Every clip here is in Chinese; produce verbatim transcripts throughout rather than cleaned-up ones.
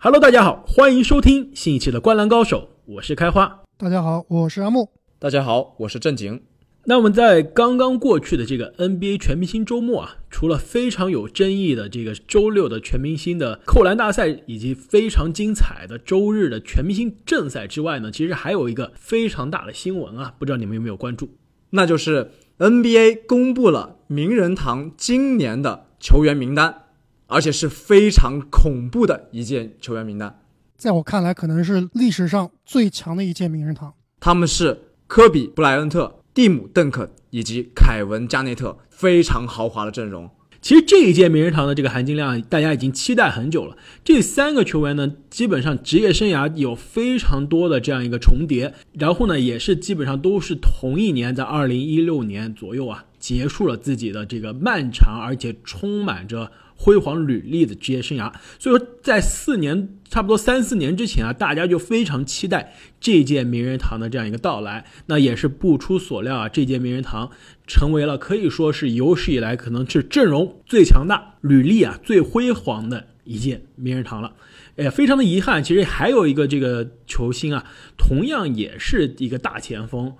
Hello， 大家好，欢迎收听新一期的《灌篮高手》，我是开花。大家好，我是阿木。大家好，我是正经。那我们在刚刚过去的这个 N B A 全明星周末啊，除了非常有争议的这个周六的全明星的扣篮大赛，以及非常精彩的周日的全明星正赛之外呢，其实还有一个非常大的新闻啊，不知道你们有没有关注？那就是 N B A 公布了名人堂今年的球员名单，而且是非常恐怖的一件球员名单。在我看来，可能是历史上最强的一届名人堂。他们是科比、布莱恩特、蒂姆·邓肯以及凯文·加内特，非常豪华的阵容。其实这一届名人堂的这个含金量大家已经期待很久了。这三个球员呢，基本上职业生涯有非常多的这样一个重叠，然后呢也是基本上都是同一年，在二零一六年左右啊，结束了自己的这个漫长而且充满着辉煌履历的职业生涯。所以说在四年差不多三四年之前啊，大家就非常期待这届名人堂的这样一个到来。那也是不出所料啊，这届名人堂成为了可以说是有史以来可能是阵容最强大、履历啊最辉煌的一届名人堂了。哎，非常的遗憾，其实还有一个这个球星啊，同样也是一个大前锋，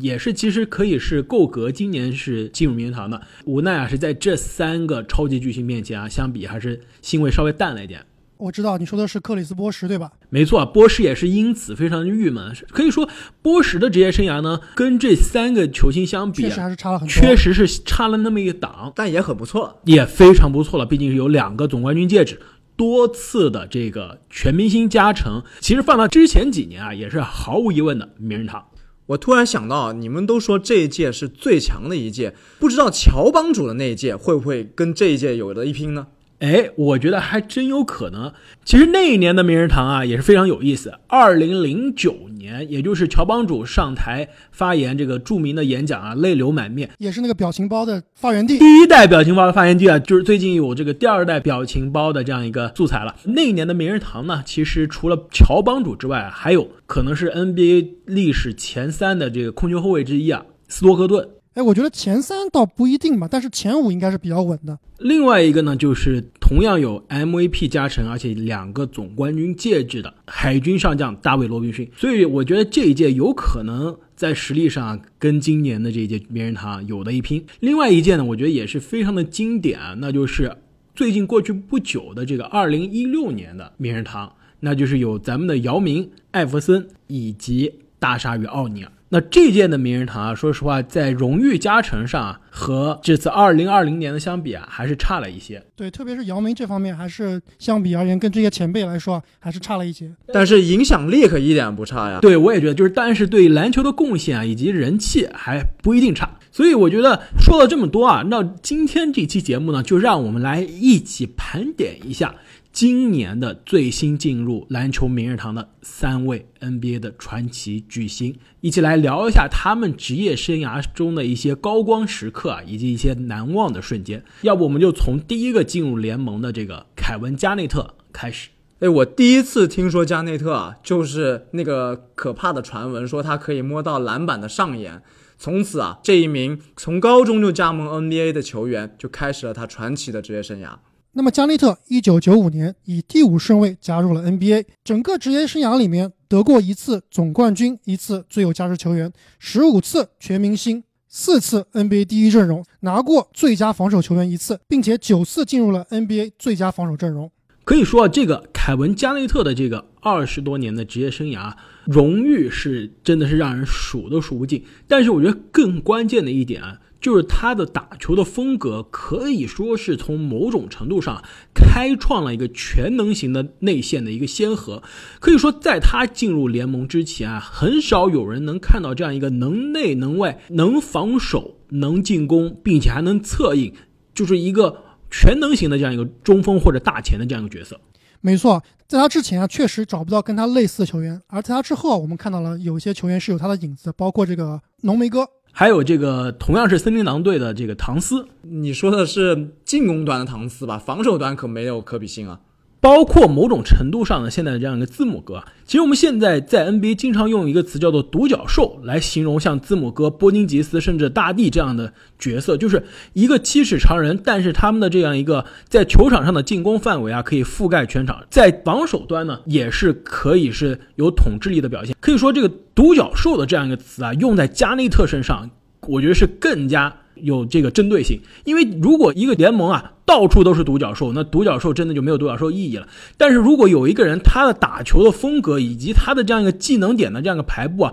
也是其实可以是够格今年是进入名人堂的，无奈啊是在这三个超级巨星面前啊，相比还是腥味稍微淡了一点。我知道你说的是克里斯波什对吧？没错啊，波什也是因此非常郁闷。可以说波什的职业生涯呢，跟这三个球星相比、啊、确实还是差了很多，确实是差了那么一档，但也很不错了，也非常不错了，毕竟有两个总冠军戒指，多次的这个全明星加成，其实放到之前几年啊，也是毫无疑问的名人堂。我突然想到，你们都说这一届是最强的一届，不知道乔帮主的那一届会不会跟这一届有的一拼呢？哎，我觉得还真有可能。其实那一年的名人堂啊也是非常有意思。二零零九年，也就是乔帮主上台发言这个著名的演讲啊，泪流满面，也是那个表情包的发源地，第一代表情包的发源地啊，就是最近有这个第二代表情包的这样一个素材了。那一年的名人堂呢，其实除了乔帮主之外、啊、还有可能是 N B A 历史前三的这个控球后卫之一啊，斯托克顿。哎，我觉得前三倒不一定吧，但是前五应该是比较稳的。另外一个呢，就是同样有 M V P 加成，而且两个总冠军戒指的海军上将大卫罗宾逊。所以我觉得这一届有可能在实力上跟今年的这一届名人堂有的一拼。另外一届呢，我觉得也是非常的经典，那就是最近过去不久的这个二零一六年的名人堂，那就是有咱们的姚明、艾弗森以及大鲨鱼奥尼尔。那这届的名人堂啊，说实话在荣誉加成上、啊、和这次二零二零年的相比啊，还是差了一些。对，特别是姚明这方面，还是相比而言跟这些前辈来说、啊、还是差了一些，但是影响力可一点不差呀。对，我也觉得就是，但是对篮球的贡献啊以及人气还不一定差。所以我觉得说了这么多啊，那今天这期节目呢，就让我们来一起盘点一下今年的最新进入篮球名人堂的三位 N B A 的传奇巨星，一起来聊一下他们职业生涯中的一些高光时刻、啊、以及一些难忘的瞬间。要不我们就从第一个进入联盟的这个凯文·加内特开始。哎，我第一次听说加内特啊，就是那个可怕的传闻说他可以摸到篮板的上沿。从此啊，这一名从高中就加盟 N B A 的球员就开始了他传奇的职业生涯。那么加内特一九九五年以第五顺位加入了 N B A， 整个职业生涯里面得过一次总冠军，一次最有价值球员，十五次全明星，四次 N B A 第一阵容，拿过最佳防守球员一次，并且九次进入了 N B A 最佳防守阵容。可以说、啊、这个凯文加内特的这个二十多年的职业生涯，荣誉是真的是让人数都数不尽。但是我觉得更关键的一点啊，就是他的打球的风格可以说是从某种程度上开创了一个全能型的内线的一个先河。可以说在他进入联盟之前啊，很少有人能看到这样一个能内能外、能防守、能进攻，并且还能策应，就是一个全能型的这样一个中锋或者大前的这样一个角色。没错，在他之前啊，确实找不到跟他类似的球员，而在他之后啊，我们看到了有些球员是有他的影子，包括这个浓眉哥，还有这个同样是森林狼队的这个唐斯。你说的是进攻端的唐斯吧？防守端可没有可比性啊。包括某种程度上的现在的这样一个字母哥。其实我们现在在 N B A 经常用一个词叫做独角兽来形容像字母哥、波金吉斯甚至大帝这样的角色，就是一个七尺长人，但是他们的这样一个在球场上的进攻范围啊，可以覆盖全场，在防守端呢也是可以是有统治力的表现。可以说这个独角兽的这样一个词啊，用在加内特身上我觉得是更加有这个针对性，因为如果一个联盟啊到处都是独角兽，那独角兽真的就没有独角兽意义了。但是如果有一个人他的打球的风格以及他的这样一个技能点的这样一个排布啊，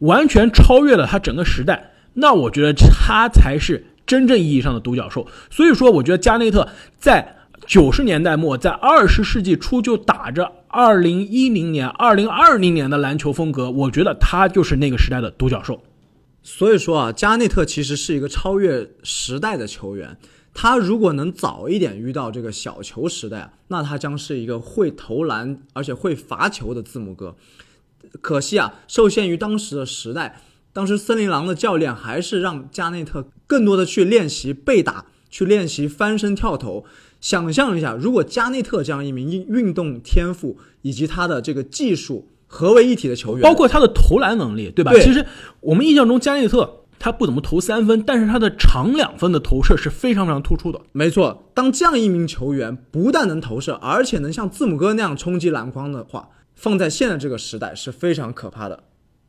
完全超越了他整个时代，那我觉得他才是真正意义上的独角兽。所以说我觉得加内特在九十年代末在二十世纪初就打着二零一零年二零二零年的篮球风格，我觉得他就是那个时代的独角兽。所以说啊，加内特其实是一个超越时代的球员，他如果能早一点遇到这个小球时代，那他将是一个会投篮而且会罚球的字母哥。可惜啊，受限于当时的时代，当时森林狼的教练还是让加内特更多的去练习被打，去练习翻身跳投。想象一下，如果加内特这样一名运动天赋以及他的这个技术合为一体的球员，包括他的投篮能力，对吧？对，其实我们印象中加内特他不怎么投三分，但是他的长两分的投射是非常非常突出的。没错，当这样一名球员不但能投射，而且能像字母哥那样冲击篮筐的话，放在现在这个时代是非常可怕的。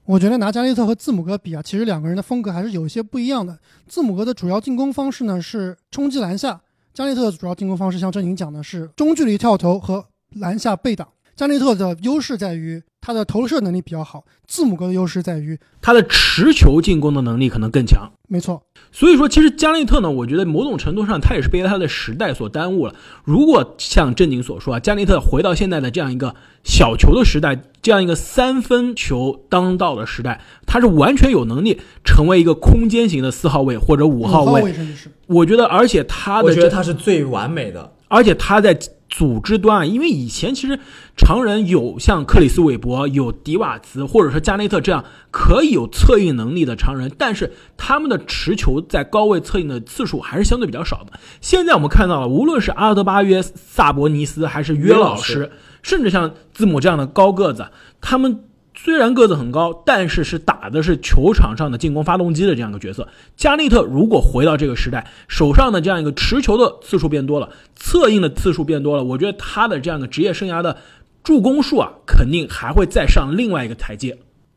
我觉得拿加内特和字母哥比啊，其实两个人的风格还是有一些不一样的。字母哥的主要进攻方式呢是冲击篮下，加内特的主要进攻方式像郑宁讲的是中距离跳投和篮下被挡。加内特的优势在于他的投射能力比较好，字母哥的优势在于他的持球进攻的能力可能更强。没错，所以说其实加内特呢，我觉得某种程度上他也是被他的时代所耽误了。如果像正经所说啊，加内特回到现在的这样一个小球的时代，这样一个三分球当道的时代，他是完全有能力成为一个空间型的四号位或者五号位。嗯、我觉得，而且他的我觉得他是最完美的，而且他在组织端，因为以前其实常人有像克里斯韦伯、有迪瓦茨或者说加内特这样可以有策应能力的常人，但是他们的持球在高位策应的次数还是相对比较少的。现在我们看到了，无论是阿德巴约、萨博尼斯还是约老师，甚至像字母这样的高个子，他们虽然个子很高，但是是打的是球场上的进攻发动机的这样一个角色。加内特如果回到这个时代，手上的这样一个持球的次数变多了，策应的次数变多了，我觉得他的这样一个职业生涯的助攻数啊，肯定还会再上另外一个台阶。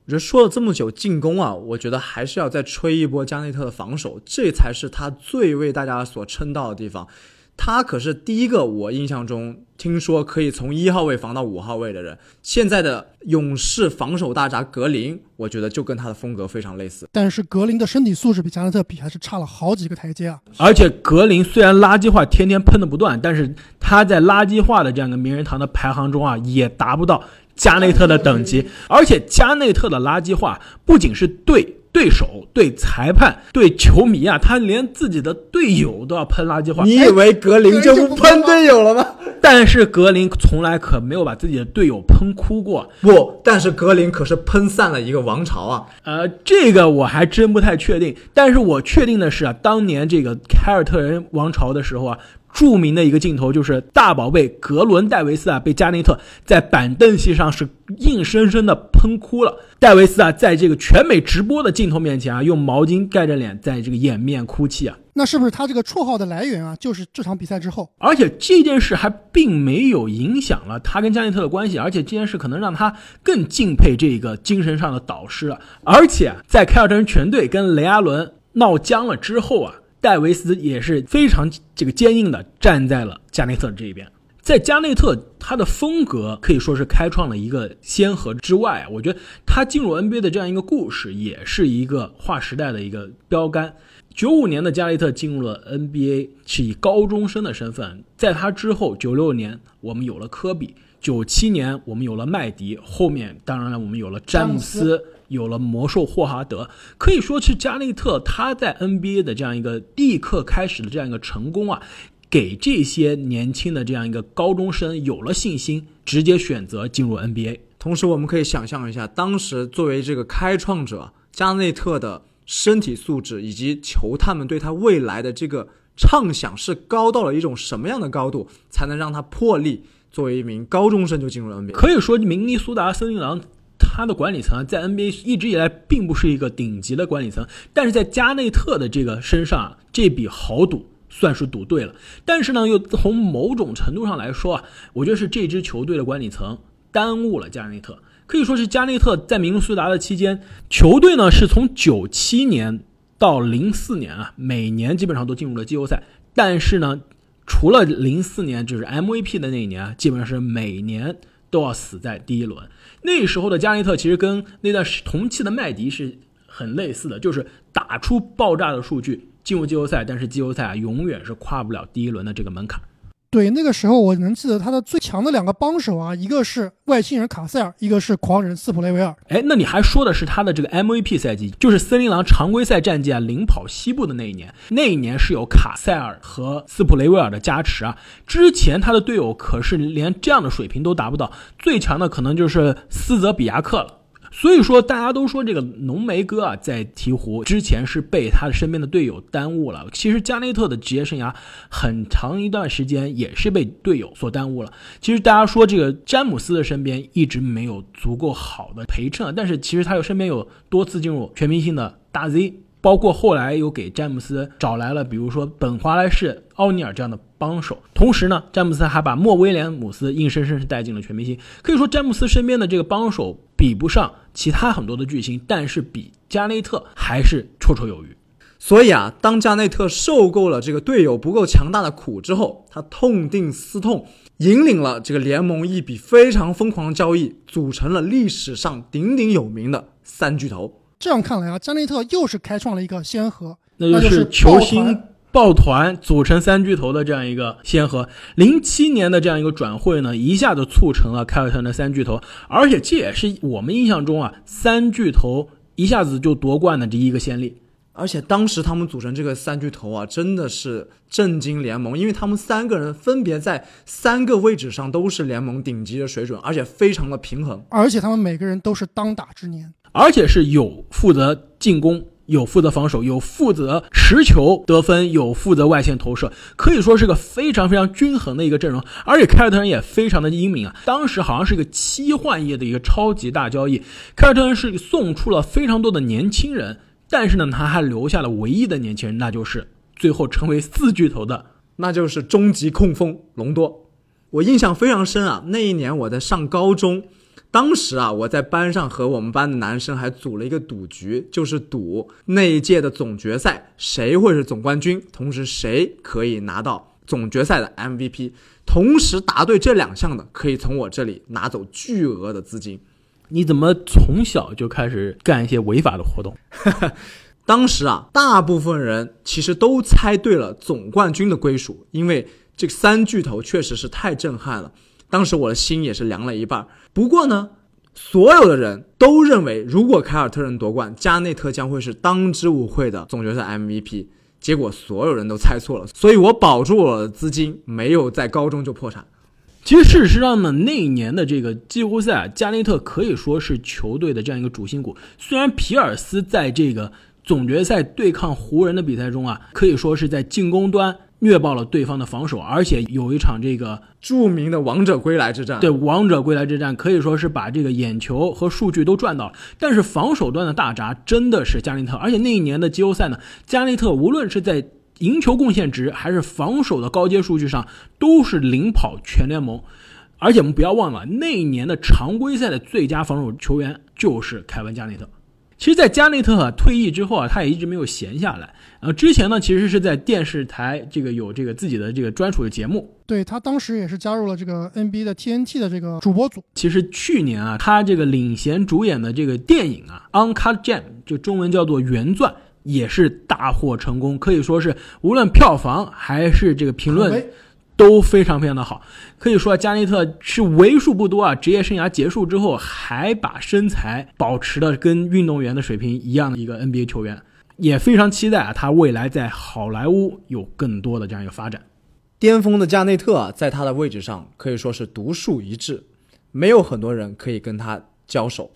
我觉得说了这么久进攻啊，我觉得还是要再吹一波加内特的防守，这才是他最为大家所称道的地方。他可是第一个我印象中听说可以从一号位防到五号位的人。现在的勇士防守大闸格林，我觉得就跟他的风格非常类似，但是格林的身体素质比加内特比还是差了好几个台阶啊。而且格林虽然垃圾话天天喷的不断，但是他在垃圾话的这样的名人堂的排行中啊，也达不到加内特的等级。而且加内特的垃圾话不仅是对对手、对裁判、对球迷啊，他连自己的队友都要喷垃圾话。你以为格林就不喷队友了吗？但是格林从来可没有把自己的队友喷哭过。不，但是格林可是喷散了一个王朝啊。呃，这个我还真不太确定。但是我确定的是啊，当年这个凯尔特人王朝的时候啊，著名的一个镜头就是大宝贝格伦戴维斯啊被加内特在板凳席上是硬生生的喷哭了。戴维斯啊在这个全美直播的镜头面前啊，用毛巾盖着脸在这个掩面哭泣啊。那是不是他这个绰号的来源啊，就是这场比赛之后？而且这件事还并没有影响了他跟加内特的关系，而且这件事可能让他更敬佩这个精神上的导师了。而且在凯尔特人全队跟雷阿伦闹僵了之后啊，戴维斯也是非常这个坚硬的站在了加内特这一边。在加内特他的风格可以说是开创了一个先河之外，我觉得他进入 N B A 的这样一个故事也是一个划时代的一个标杆。九五年的加内特进入了 N B A 是以高中生的身份，在他之后九六年我们有了科比，九七年我们有了麦迪，后面当然我们有了詹姆斯，有了魔兽霍华德。可以说是加内特他在 N B A 的这样一个立刻开始的这样一个成功啊，给这些年轻的这样一个高中生有了信心，直接选择进入 N B A。 同时我们可以想象一下，当时作为这个开创者加内特的身体素质以及球探们对他未来的这个畅想是高到了一种什么样的高度，才能让他破例作为一名高中生就进入了 N B A。 可以说明尼苏达森林狼他的管理层在 N B A 一直以来并不是一个顶级的管理层，但是在加内特的这个身上、啊、这笔豪赌算是赌对了。但是呢，又从某种程度上来说啊，我觉得是这支球队的管理层耽误了加内特。可以说是加内特在明尼苏达的期间，球队呢是从九七年到零四年啊，每年基本上都进入了季后赛。但是呢，除了零四年就是 M V P 的那一年啊，基本上是每年都要死在第一轮。那时候的加内特其实跟那段同期的麦迪是很类似的，就是打出爆炸的数据进入季后赛，但是季后赛啊永远是跨不了第一轮的这个门槛。对，那个时候我能记得他的最强的两个帮手啊，一个是外星人卡塞尔，一个是狂人斯普雷维尔。哎，那你还说的是他的这个 M V P 赛季，就是森林狼常规赛战绩啊领跑西部的那一年。那一年是有卡塞尔和斯普雷维尔的加持啊，之前他的队友可是连这样的水平都达不到，最强的可能就是斯泽比亚克了。所以说大家都说这个浓眉哥啊，在鹈鹕之前是被他身边的队友耽误了，其实加内特的职业生涯很长一段时间也是被队友所耽误了。其实大家说这个詹姆斯的身边一直没有足够好的陪衬，但是其实他有身边有多次进入全明星的大 Z， 包括后来有给詹姆斯找来了比如说本华莱士、奥尼尔这样的帮手，同时呢詹姆斯还把莫威廉姆斯硬生生带进了全明星。可以说詹姆斯身边的这个帮手比不上其他很多的巨星，但是比加内特还是绰绰有余。所以啊，当加内特受够了这个队友不够强大的苦之后，他痛定思痛，引领了这个联盟一笔非常疯狂的交易，组成了历史上鼎鼎有名的三巨头。这样看来啊，加内特又是开创了一个先河，那就是球星抱团组成三巨头的这样一个先河。零七年的这样一个转会呢，一下就促成了凯尔特人的三巨头，而且这也是我们印象中啊三巨头一下子就夺冠的第一个先例。而且当时他们组成这个三巨头啊，真的是震惊联盟，因为他们三个人分别在三个位置上都是联盟顶级的水准，而且非常的平衡，而且他们每个人都是当打之年，而且是有负责进攻，有负责防守，有负责持球得分，有负责外线投射，可以说是个非常非常均衡的一个阵容。而且凯尔特人也非常的英明啊，当时好像是一个七换一的一个超级大交易，凯尔特人是送出了非常多的年轻人，但是呢他还留下了唯一的年轻人，那就是最后成为四巨头的，那就是终极控锋隆多。我印象非常深啊，那一年我在上高中，当时啊，我在班上和我们班的男生还组了一个赌局，就是赌那一届的总决赛谁会是总冠军，同时谁可以拿到总决赛的 M V P， 同时答对这两项的可以从我这里拿走巨额的资金。你怎么从小就开始干一些违法的活动？当时啊，大部分人其实都猜对了总冠军的归属，因为这三巨头确实是太震撼了，当时我的心也是凉了一半。不过呢，所有的人都认为如果凯尔特人夺冠，加内特将会是当之无愧的总决赛 M V P， 结果所有人都猜错了，所以我保住我的资金，没有在高中就破产。其实事实上呢，那一年的这个季后赛，加内特可以说是球队的这样一个主心骨，虽然皮尔斯在这个总决赛对抗湖人的比赛中啊，可以说是在进攻端虐爆了对方的防守，而且有一场这个著名的王者归来之战，对，王者归来之战可以说是把这个眼球和数据都赚到了，但是防守端的大闸真的是加内特。而且那一年的季后赛呢，加内特无论是在赢球贡献值还是防守的高阶数据上都是领跑全联盟。而且我们不要忘了，那一年的常规赛的最佳防守球员就是凯文加内特。其实在加内特、啊、退役之后啊，他也一直没有闲下来。呃，之前呢其实是在电视台这个有这个自己的这个专属的节目。对，他当时也是加入了这个 N B A 的 T N T 的这个主播组。其实去年啊，他这个领衔主演的这个电影啊 Uncut Gems， 就中文叫做原钻，也是大获成功，可以说是无论票房还是这个评论都非常非常的好。可以说加内特是为数不多啊，职业生涯结束之后还把身材保持的跟运动员的水平一样的一个 N B A 球员，也非常期待啊他未来在好莱坞有更多的这样一个发展。巅峰的加内特啊，在他的位置上可以说是独树一帜，没有很多人可以跟他交手。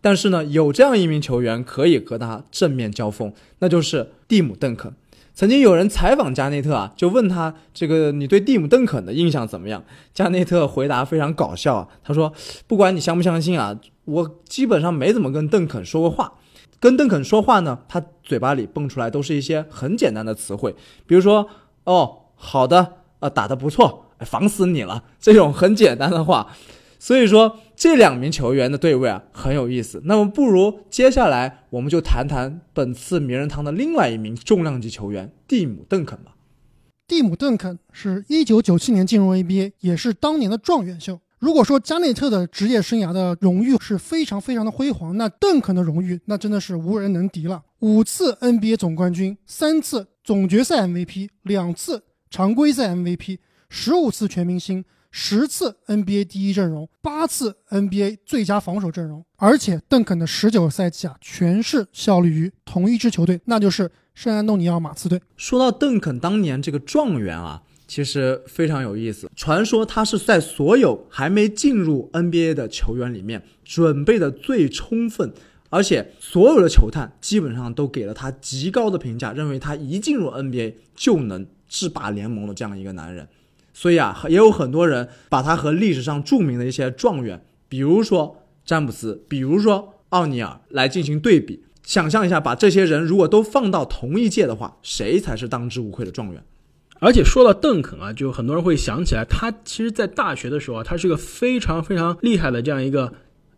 但是呢，有这样一名球员可以和他正面交锋，那就是蒂姆·邓肯。曾经有人采访加内特啊，就问他这个你对蒂姆·邓肯的印象怎么样？加内特回答非常搞笑啊，他说不管你相不相信啊，我基本上没怎么跟邓肯说过话。跟邓肯说话呢，他嘴巴里蹦出来都是一些很简单的词汇，比如说哦，好的，呃，打得不错，防死你了，这种很简单的话。所以说这两名球员的对位啊很有意思。那么不如接下来我们就谈谈本次名人堂的另外一名重量级球员蒂姆·邓肯吧。蒂姆·邓肯是一九九七年进入 N B A， 也是当年的状元秀。如果说加内特的职业生涯的荣誉是非常非常的辉煌，那邓肯的荣誉那真的是无人能敌了。五次 N B A 总冠军，三次总决赛 M V P， 两次常规赛 M V P， 十五次全明星，十次 N B A 第一阵容，八次 N B A 最佳防守阵容。而且邓肯的十九个赛季啊，全是效力于同一支球队，那就是圣安东尼奥马刺队。说到邓肯当年这个状元啊，其实非常有意思。传说他是在所有还没进入 N B A 的球员里面准备的最充分，而且所有的球探基本上都给了他极高的评价，认为他一进入 N B A 就能制霸联盟的这样一个男人。所以啊，也有很多人把他和历史上著名的一些状元，比如说詹姆斯，比如说奥尼尔来进行对比。想象一下，把这些人如果都放到同一届的话，谁才是当之无愧的状元？而且说到邓肯啊，就很多人会想起来，他其实在大学的时候啊，他是个非常非常厉害的这样一个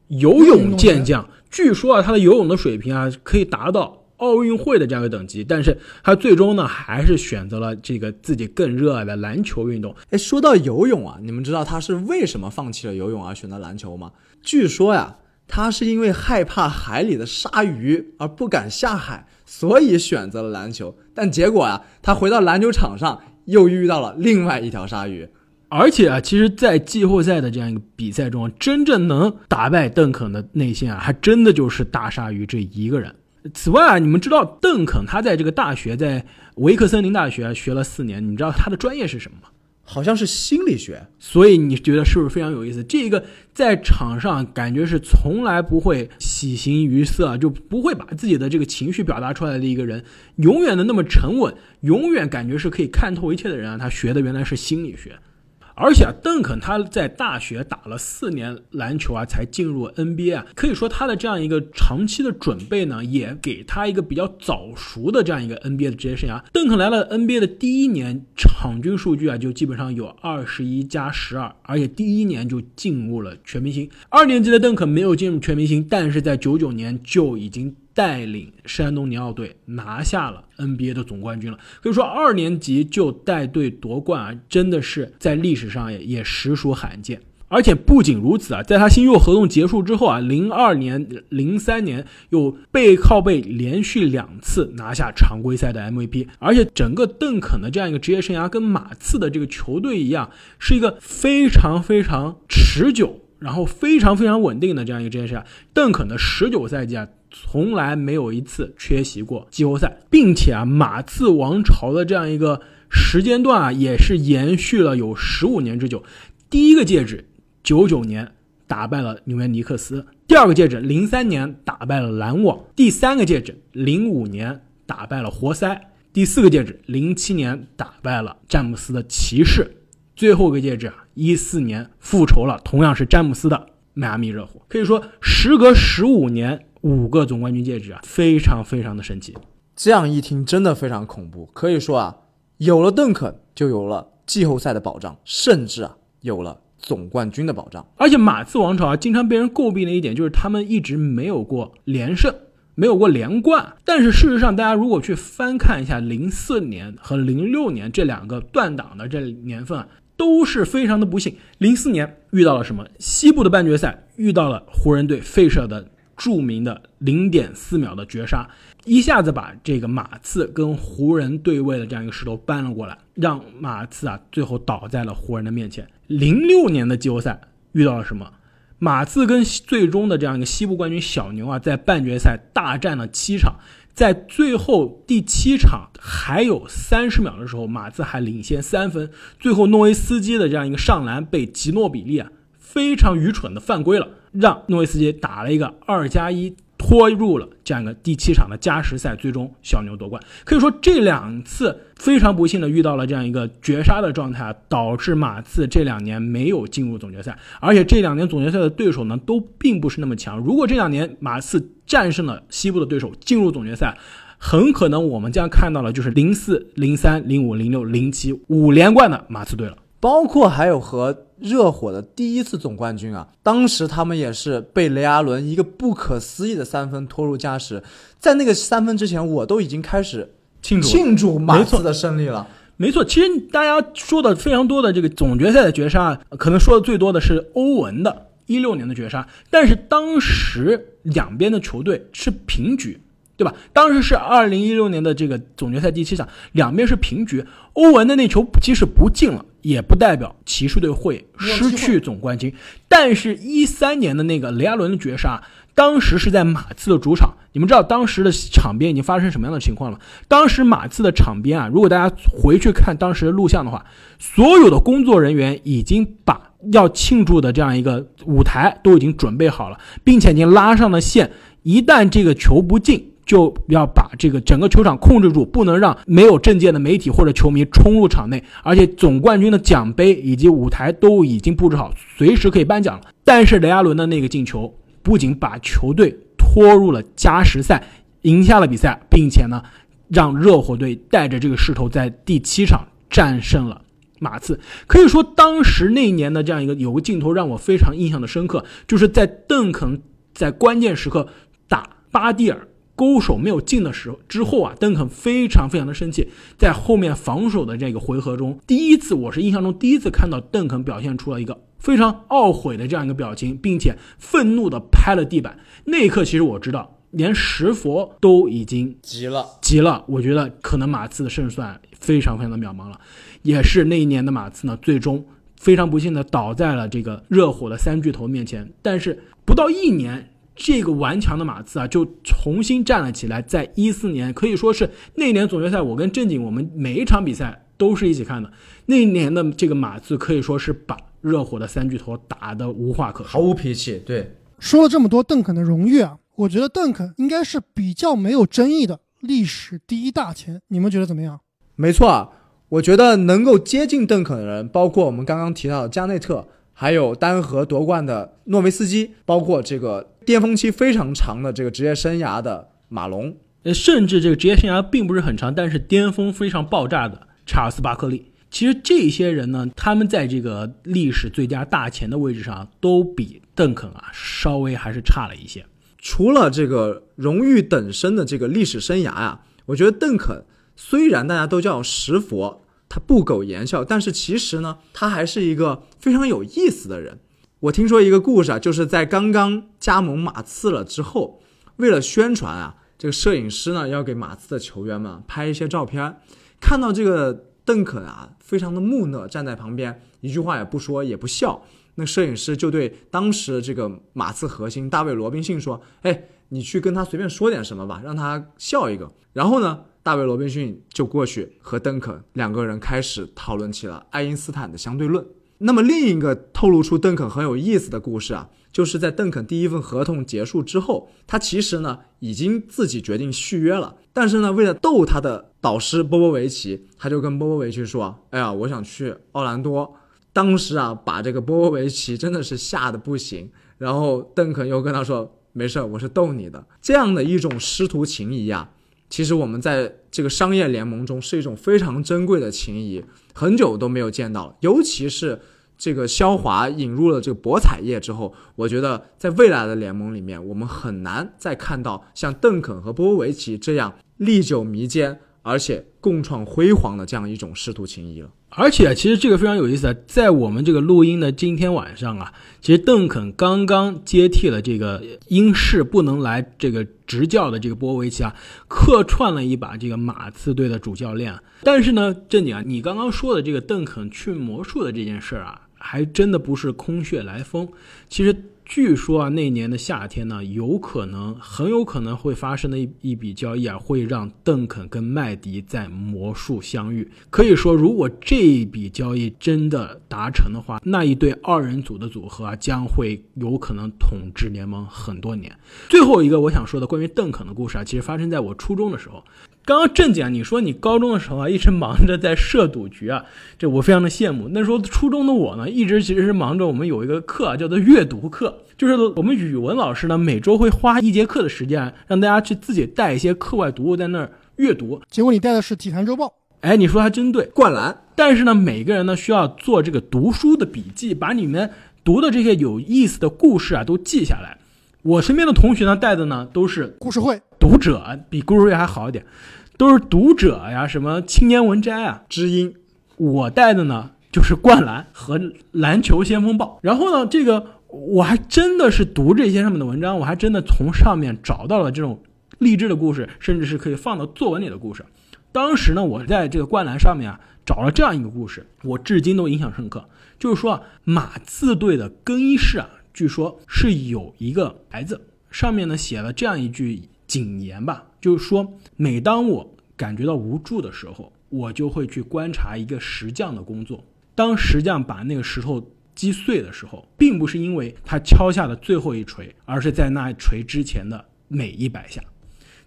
游泳健将。据说啊，他的游泳的水平啊，可以达到奥运会的这样一个等级，但是他最终呢还是选择了这个自己更热爱的篮球运动。诶，说到游泳啊，你们知道他是为什么放弃了游泳而选择篮球吗？据说呀，他是因为害怕海里的鲨鱼而不敢下海，所以选择了篮球。但结果啊，他回到篮球场上又遇到了另外一条鲨鱼。而且啊，其实在季后赛的这样一个比赛中，真正能打败邓肯的内线啊，还真的就是大鲨鱼这一个人。此外啊，你们知道邓肯他在这个大学，在维克森林大学学了四年，你知道他的专业是什么吗？好像是心理学。所以你觉得是不是非常有意思？这个在场上感觉是从来不会喜形于色啊，就不会把自己的这个情绪表达出来的一个人，永远的那么沉稳，永远感觉是可以看透一切的人啊，他学的原来是心理学。而且啊，邓肯他在大学打了四年篮球啊，才进入 N B A 啊，可以说他的这样一个长期的准备呢，也给他一个比较早熟的这样一个 N B A 的职业生涯。邓肯来了 N B A 的第一年，场均数据啊就基本上有二十一加十二，而且第一年就进入了全明星。二年级的邓肯没有进入全明星，但是在九九年就已经带领圣安东尼奥队拿下了 N B A 的总冠军了。可以说二年级就带队夺冠啊，真的是在历史上 也, 也实属罕见。而且不仅如此啊，在他新秀合同结束之后啊，零二年零三年又背靠背连续两次拿下常规赛的 M V P。 而且整个邓肯的这样一个职业生涯跟马刺的这个球队一样，是一个非常非常持久然后非常非常稳定的这样一个职业生涯。邓肯的十九赛季啊，从来没有一次缺席过季后赛，并且啊，马刺王朝的这样一个时间段啊，也是延续了有十五年之久。第一个戒指九九年打败了纽约尼克斯，第二个戒指零三年打败了篮网，第三个戒指零五年打败了活塞，第四个戒指零七年打败了詹姆斯的骑士，最后一个戒指啊，一四年复仇了同样是詹姆斯的迈阿密热火。可以说时隔十五年五个总冠军戒指啊，非常非常的神奇。这样一听真的非常恐怖。可以说啊，有了邓肯就有了季后赛的保障，甚至啊有了总冠军的保障。而且马刺王朝啊，经常被人诟病的一点就是他们一直没有过连胜，没有过连冠。但是事实上大家如果去翻看一下零四年和零六年这两个断档的这年份啊，都是非常的不幸。零四年遇到了什么？西部的半决赛遇到了湖人队费舍的著名的 零点四秒的绝杀，一下子把这个马刺跟湖人对位的这样一个石头搬了过来，让马刺啊最后倒在了湖人的面前。零六年的季后赛遇到了什么？马刺跟最终的这样一个西部冠军小牛啊，在半决赛大战了七场，在最后第七场还有三十秒的时候，马刺还领先三分，最后诺维斯基的这样一个上篮被吉诺比利啊非常愚蠢的犯规了，让诺维斯基打了一个二加一拖入了这样一个第七场的加时赛，最终小牛夺冠。可以说这两次非常不幸的遇到了这样一个绝杀的状态，导致马刺这两年没有进入总决赛，而且这两年总决赛的对手呢都并不是那么强。如果这两年马刺战胜了西部的对手进入总决赛，很可能我们将看到了就是零四、零三、零五、零六、零七五连冠的马刺队了，包括还有和热火的第一次总冠军啊，当时他们也是被雷阿伦一个不可思议的三分拖入加时，在那个三分之前我都已经开始庆祝庆祝马刺的胜利了。没错，其实大家说的非常多的这个总决赛的绝杀，可能说的最多的是欧文的一六年的绝杀，但是当时两边的球队是平局，对吧？当时是二零一六年的这个总决赛第七场，两边是平局，欧文的那球即使不进了也不代表骑士队会失去总冠军。但是一三年的那个雷阿伦的绝杀，当时是在马刺的主场，你们知道当时的场边已经发生什么样的情况了。当时马刺的场边啊，如果大家回去看当时的录像的话，所有的工作人员已经把要庆祝的这样一个舞台都已经准备好了，并且已经拉上了线，一旦这个球不进就要把这个整个球场控制住，不能让没有证件的媒体或者球迷冲入场内，而且总冠军的奖杯以及舞台都已经布置好，随时可以颁奖了。但是雷阿伦的那个进球不仅把球队拖入了加时赛，赢下了比赛，并且呢让热火队带着这个势头在第七场战胜了马刺。可以说当时那一年的这样一个有个镜头让我非常印象的深刻，就是在邓肯在关键时刻打巴蒂尔勾手没有进的时候之后啊，邓肯非常非常的生气，在后面防守的这个回合中，第一次我是印象中第一次看到邓肯表现出了一个非常懊悔的这样一个表情，并且愤怒的拍了地板。那一刻其实我知道连石佛都已经急了急了我觉得可能马刺的胜算非常非常的渺茫了。也是那一年的马刺呢，最终非常不幸的倒在了这个热火的三巨头面前，但是不到一年这个顽强的马刺啊，就重新站了起来。在一四年，可以说是那年总决赛，我跟正经我们每一场比赛都是一起看的。那年的这个马刺可以说是把热火的三巨头打得无话可说，毫无脾气。对，说了这么多邓肯的荣誉啊，我觉得邓肯应该是比较没有争议的历史第一大前，你们觉得怎么样？没错啊，我觉得能够接近邓肯的人，包括我们刚刚提到的加内特，还有单核夺冠的诺维斯基，包括这个巅峰期非常长的这个职业生涯的马龙，甚至这个职业生涯并不是很长，但是巅峰非常爆炸的查尔斯巴克利。其实这些人呢，他们在这个历史最佳大前的位置上都比邓肯啊稍微还是差了一些。除了这个荣誉等身的这个历史生涯啊，我觉得邓肯虽然大家都叫石佛，他不苟言笑，但是其实呢他还是一个非常有意思的人。我听说一个故事啊，就是在刚刚加盟马刺了之后，为了宣传啊，这个摄影师呢要给马刺的球员们拍一些照片，看到这个邓肯啊非常的木讷，站在旁边一句话也不说也不笑，那摄影师就对当时这个马刺核心大卫罗宾逊说，哎，你去跟他随便说点什么吧，让他笑一个。然后呢大卫罗宾逊就过去和邓肯两个人开始讨论起了爱因斯坦的相对论。那么另一个透露出邓肯很有意思的故事啊，就是在邓肯第一份合同结束之后，他其实呢已经自己决定续约了，但是呢为了逗他的导师波波维奇，他就跟波波维奇说，哎呀，我想去奥兰多。当时啊把这个波波维奇真的是吓得不行，然后邓肯又跟他说，没事，我是逗你的。这样的一种师徒情谊啊，其实我们在这个商业联盟中是一种非常珍贵的情谊，很久都没有见到了。尤其是这个肖华引入了这个博彩业之后，我觉得在未来的联盟里面，我们很难再看到像邓肯和波波维奇这样历久弥坚而且共创辉煌的这样一种师徒情谊了。而且其实这个非常有意思啊，在我们这个录音的今天晚上啊，其实邓肯刚刚接替了这个因事不能来这个执教的这个波维奇啊，客串了一把这个马刺队的主教练。但是呢正经啊，你刚刚说的这个邓肯去魔术的这件事啊，还真的不是空穴来风。其实据说啊，那年的夏天呢，有可能很有可能会发生的一一笔交易啊，会让邓肯跟麦迪在魔术相遇。可以说，如果这一笔交易真的达成的话，那一对二人组的组合啊，将会有可能统治联盟很多年。最后一个我想说的关于邓肯的故事啊，其实发生在我初中的时候。刚刚正经啊，你说你高中的时候啊，一直忙着在社赌局啊，这我非常的羡慕。那时候初中的我呢，一直其实是忙着我们有一个课啊，叫做阅读课，就是我们语文老师呢，每周会花一节课的时间，让大家去自己带一些课外读物在那儿阅读。结果你带的是《体坛周报》。哎，你说还真对，灌篮。但是呢，每个人呢需要做这个读书的笔记，把你们读的这些有意思的故事啊都记下来。我身边的同学呢带的呢都是故事会。读者比故事会还好一点，都是读者呀，什么青年文摘啊，知音。我带的呢就是灌篮和篮球先锋报。然后呢，这个我还真的是读这些上面的文章，我还真的从上面找到了这种励志的故事，甚至是可以放到作文里的故事。当时呢，我在这个灌篮上面啊找了这样一个故事，我至今都印象深刻。就是说啊，马刺队的更衣室啊，据说是有一个牌子，上面呢写了这样一句谨言吧，就是说每当我感觉到无助的时候，我就会去观察一个石匠的工作。当石匠把那个石头击碎的时候，并不是因为他敲下的最后一锤，而是在那一锤之前的每一百下。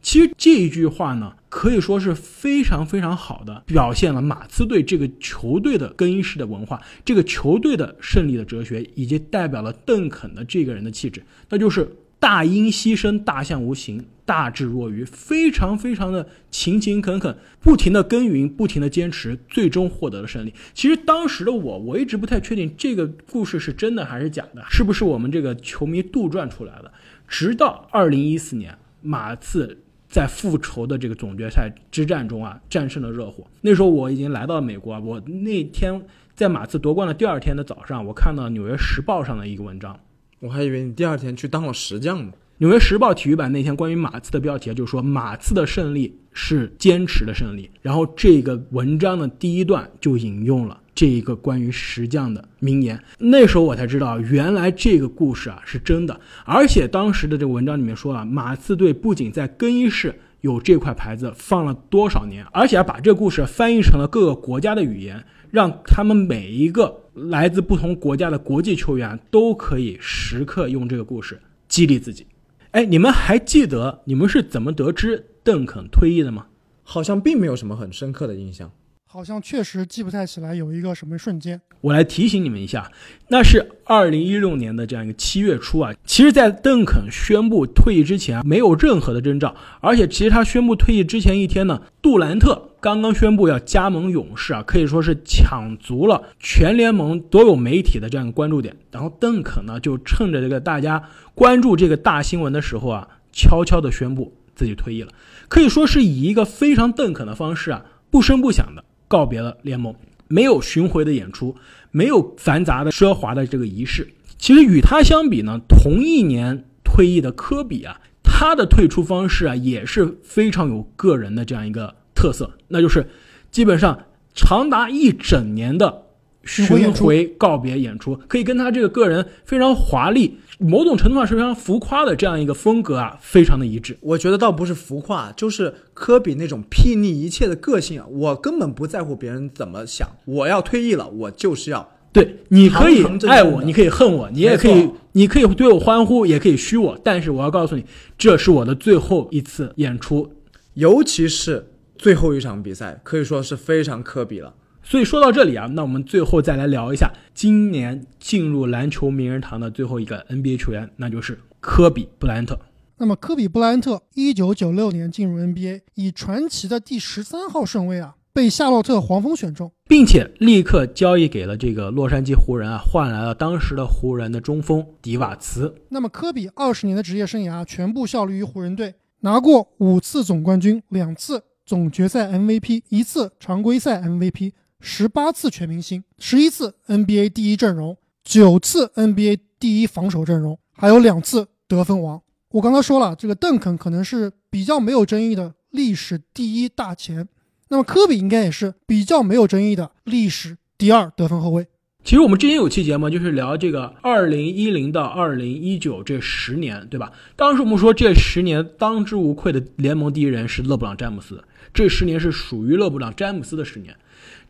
其实这一句话呢，可以说是非常非常好的表现了马刺队这个球队的更衣室的文化，这个球队的胜利的哲学，以及代表了邓肯的这个人的气质，那就是大音希声，大象无形，大智若愚，非常非常的勤勤恳恳，不停的耕耘，不停的坚持，最终获得了胜利。其实当时的我我一直不太确定这个故事是真的还是假的，是不是我们这个球迷杜撰出来的。直到二零一四年马刺在复仇的这个总决赛之战中啊，战胜了热火。那时候我已经来到了美国啊，我那天在马刺夺冠的第二天的早上，我看到纽约时报上的一个文章。我还以为你第二天去当了石匠呢。纽约时报体育版那天关于马刺的标题就是说，马刺的胜利是坚持的胜利。然后这个文章的第一段就引用了这一个关于石匠的名言。那时候我才知道，原来这个故事啊是真的。而且当时的这个文章里面说啊，马刺队不仅在更衣室有这块牌子放了多少年，而且还把这个故事翻译成了各个国家的语言，让他们每一个来自不同国家的国际球员都可以时刻用这个故事激励自己。哎，你们还记得你们是怎么得知邓肯退役的吗？好像并没有什么很深刻的印象，好像确实记不太起来有一个什么瞬间。我来提醒你们一下，那是二零一六年的这样一个七月初啊。其实在邓肯宣布退役之前没有任何的征兆，而且其实他宣布退役之前一天呢，杜兰特刚刚宣布要加盟勇士啊，可以说是抢足了全联盟所有媒体的这样一个关注点。然后邓肯呢就趁着这个大家关注这个大新闻的时候啊，悄悄的宣布自己退役了。可以说是以一个非常邓肯的方式啊，不声不响的告别了联盟，没有巡回的演出，没有繁杂的奢华的这个仪式。其实与他相比呢，同一年退役的科比啊，他的退出方式啊也是非常有个人的这样一个特色，那就是基本上长达一整年的巡回告别演出，可以跟他这个个人非常华丽，某种程度上是非常浮夸的这样一个风格啊，非常的一致。我觉得倒不是浮夸，就是科比那种睥睨一切的个性啊，我根本不在乎别人怎么想，我要退役了，我就是要。对，你可以爱我，你可以恨我，你也可以，你可以对我欢呼，也可以嘘我，但是我要告诉你，这是我的最后一次演出，尤其是最后一场比赛，可以说是非常科比了。所以说到这里啊，那我们最后再来聊一下今年进入篮球名人堂的最后一个 N B A 球员，那就是科比布莱恩特。那么科比布莱恩特一九九六年进入 N B A， 以传奇的第十三号顺位啊被夏洛特黄蜂选中，并且立刻交易给了这个洛杉矶湖人啊，换来了当时的湖人的中锋迪瓦茨。那么科比二十年的职业生涯全部效力于湖人队，拿过五次总冠军，两次总决赛 M V P， 一次常规赛 M V P，十八次全明星，十一次 N B A 第一阵容，九次 N B A 第一防守阵容，还有两次得分王。我刚才说了，这个邓肯可能是比较没有争议的历史第一大前，那么科比应该也是比较没有争议的历史第二得分后卫。其实我们之前有期节目就是聊这个二零一零到二零一九这十年，对吧？当时我们说这十年当之无愧的联盟第一人是勒布朗詹姆斯，这十年是属于勒布朗詹姆斯的十年。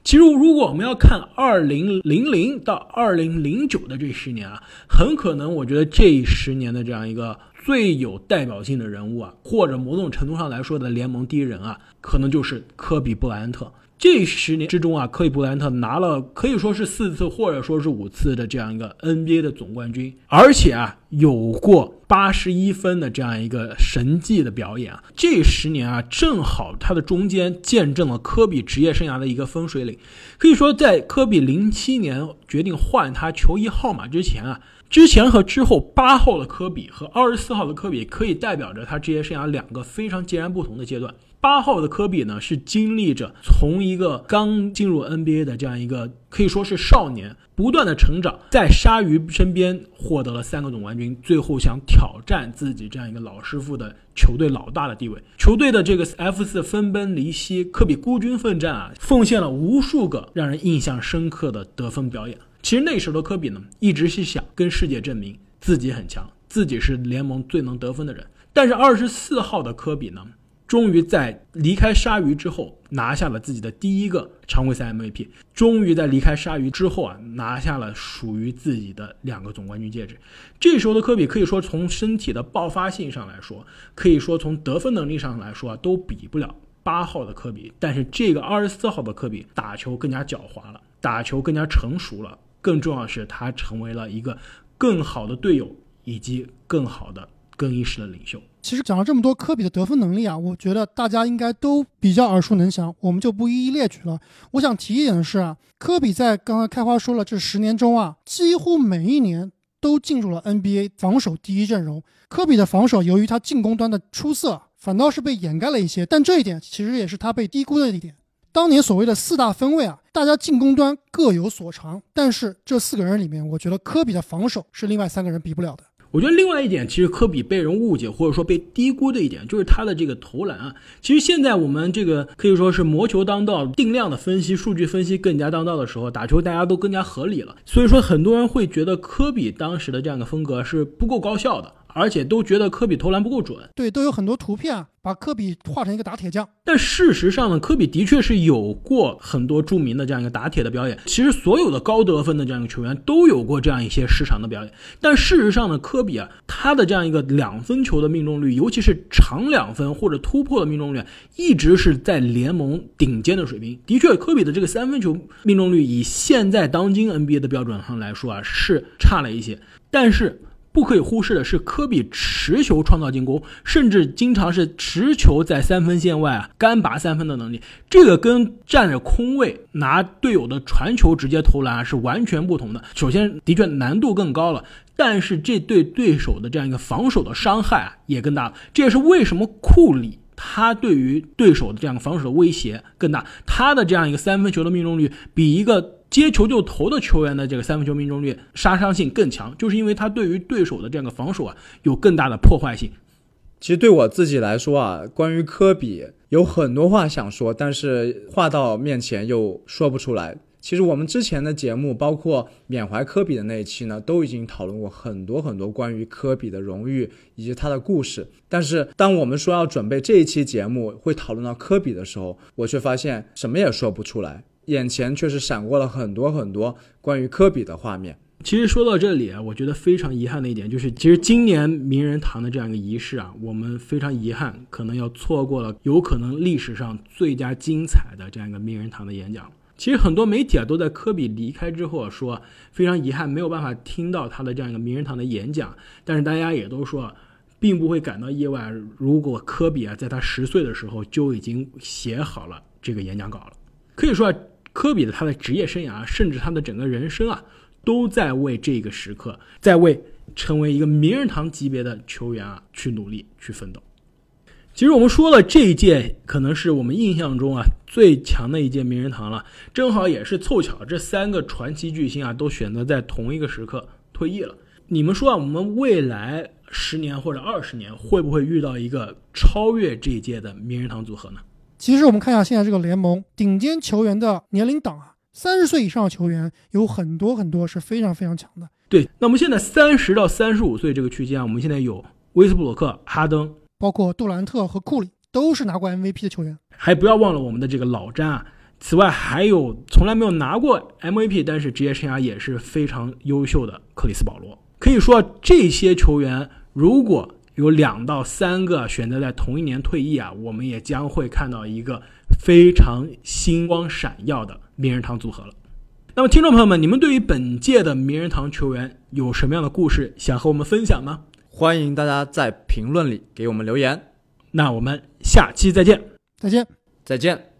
其实如果我们要看二零零零到二零零九的这十年啊，很可能我觉得这十年的这样一个最有代表性的人物啊，或者某种程度上来说的联盟第一人啊，可能就是科比布莱恩特。这十年之中啊，科比布莱恩特拿了可以说是四次或者说是五次的这样一个 N B A 的总冠军，而且啊有过八十一分的这样一个神迹的表演啊。这十年啊正好他的中间见证了科比职业生涯的一个分水岭，可以说在科比零七年决定换他球衣号码之前啊，之前和之后八号的科比和二十四号的科比可以代表着他职业生涯两个非常截然不同的阶段。八号的科比呢，是经历着从一个刚进入 N B A 的这样一个可以说是少年不断的成长，在鲨鱼身边获得了三个总冠军，最后想挑战自己这样一个老师傅的球队老大的地位。球队的这个 F 四 分崩离析，科比孤军奋战啊，奉献了无数个让人印象深刻的得分表演。其实那时候的科比呢，一直是想跟世界证明自己很强，自己是联盟最能得分的人。但是二十四号的科比呢，终于在离开鲨鱼之后拿下了自己的第一个常规赛 M V P， 终于在离开鲨鱼之后啊，拿下了属于自己的两个总冠军戒指。这时候的科比可以说从身体的爆发性上来说，可以说从得分能力上来说啊，都比不了八号的科比，但是这个二十四号的科比打球更加狡猾了，打球更加成熟了，更重要的是他成为了一个更好的队友以及更好的更衣室的领袖。其实讲了这么多科比的得分能力啊，我觉得大家应该都比较耳熟能详，我们就不一一列举了。我想提一点的是啊，科比在刚才开花说了这十年中啊，几乎每一年都进入了 N B A 防守第一阵容。科比的防守由于他进攻端的出色反倒是被掩盖了一些，但这一点其实也是他被低估的一点。当年所谓的四大分位啊，大家进攻端各有所长，但是这四个人里面，我觉得科比的防守是另外三个人比不了的。我觉得另外一点，其实科比被人误解或者说被低估的一点，就是他的这个投篮啊。其实现在我们这个可以说是魔球当道，定量的分析、数据分析更加当道的时候，打球大家都更加合理了。所以说，很多人会觉得科比当时的这样的风格是不够高效的，而且都觉得科比投篮不够准。对，都有很多图片啊，把科比画成一个打铁匠。但事实上呢，科比的确是有过很多著名的这样一个打铁的表演。其实所有的高得分的这样一个球员都有过这样一些失常的表演。但事实上呢，科比啊，他的这样一个两分球的命中率，尤其是长两分或者突破的命中率，一直是在联盟顶尖的水平。的确，科比的这个三分球命中率以现在当今 N B A 的标准上来说啊，是差了一些。但是不可以忽视的是，科比持球创造进攻，甚至经常是持球在三分线外啊干拔三分的能力，这个跟站着空位拿队友的传球直接投篮啊是完全不同的。首先的确难度更高了，但是这对对手的这样一个防守的伤害啊也更大了。这也是为什么库里他对于对手的这样防守的威胁更大，他的这样一个三分球的命中率比一个接球就投的球员的这个三分球命中率杀伤性更强，就是因为他对于对手的这样的防守啊有更大的破坏性。其实对我自己来说啊，关于科比有很多话想说，但是话到面前又说不出来。其实我们之前的节目，包括缅怀科比的那一期呢，都已经讨论过很多很多关于科比的荣誉以及他的故事。但是当我们说要准备这一期节目会讨论到科比的时候，我却发现什么也说不出来，眼前却是闪过了很多很多关于科比的画面。其实说到这里啊，我觉得非常遗憾的一点就是，其实今年名人堂的这样一个仪式啊，我们非常遗憾，可能要错过了有可能历史上最佳精彩的这样一个名人堂的演讲。其实很多媒体啊都在科比离开之后啊说非常遗憾没有办法听到他的这样一个名人堂的演讲，但是大家也都说并不会感到意外，如果科比啊在他十岁的时候就已经写好了这个演讲稿了。可以说啊，科比的他的职业生涯甚至他的整个人生啊都在为这个时刻，在为成为一个名人堂级别的球员啊去努力去奋斗。其实我们说了，这一届可能是我们印象中啊最强的一届名人堂了，正好也是凑巧这三个传奇巨星啊都选择在同一个时刻退役了。你们说啊，我们未来十年或者二十年会不会遇到一个超越这一届的名人堂组合呢？其实我们看一下现在这个联盟顶尖球员的年龄档啊，三十岁以上的球员有很多很多是非常非常强的。对，那我们现在三十到三十五岁这个区间，我们现在有威斯布鲁克、哈登，包括杜兰特和库里，都是拿过 M V P 的球员。还不要忘了我们的这个老詹啊。此外还有从来没有拿过 M V P 但是职业生涯也是非常优秀的克里斯保罗。可以说这些球员如果有两到三个选择在同一年退役啊，我们也将会看到一个非常星光闪耀的名人堂组合了。那么听众朋友们，你们对于本届的名人堂球员有什么样的故事想和我们分享吗？欢迎大家在评论里给我们留言。那我们下期再见。再见。再见。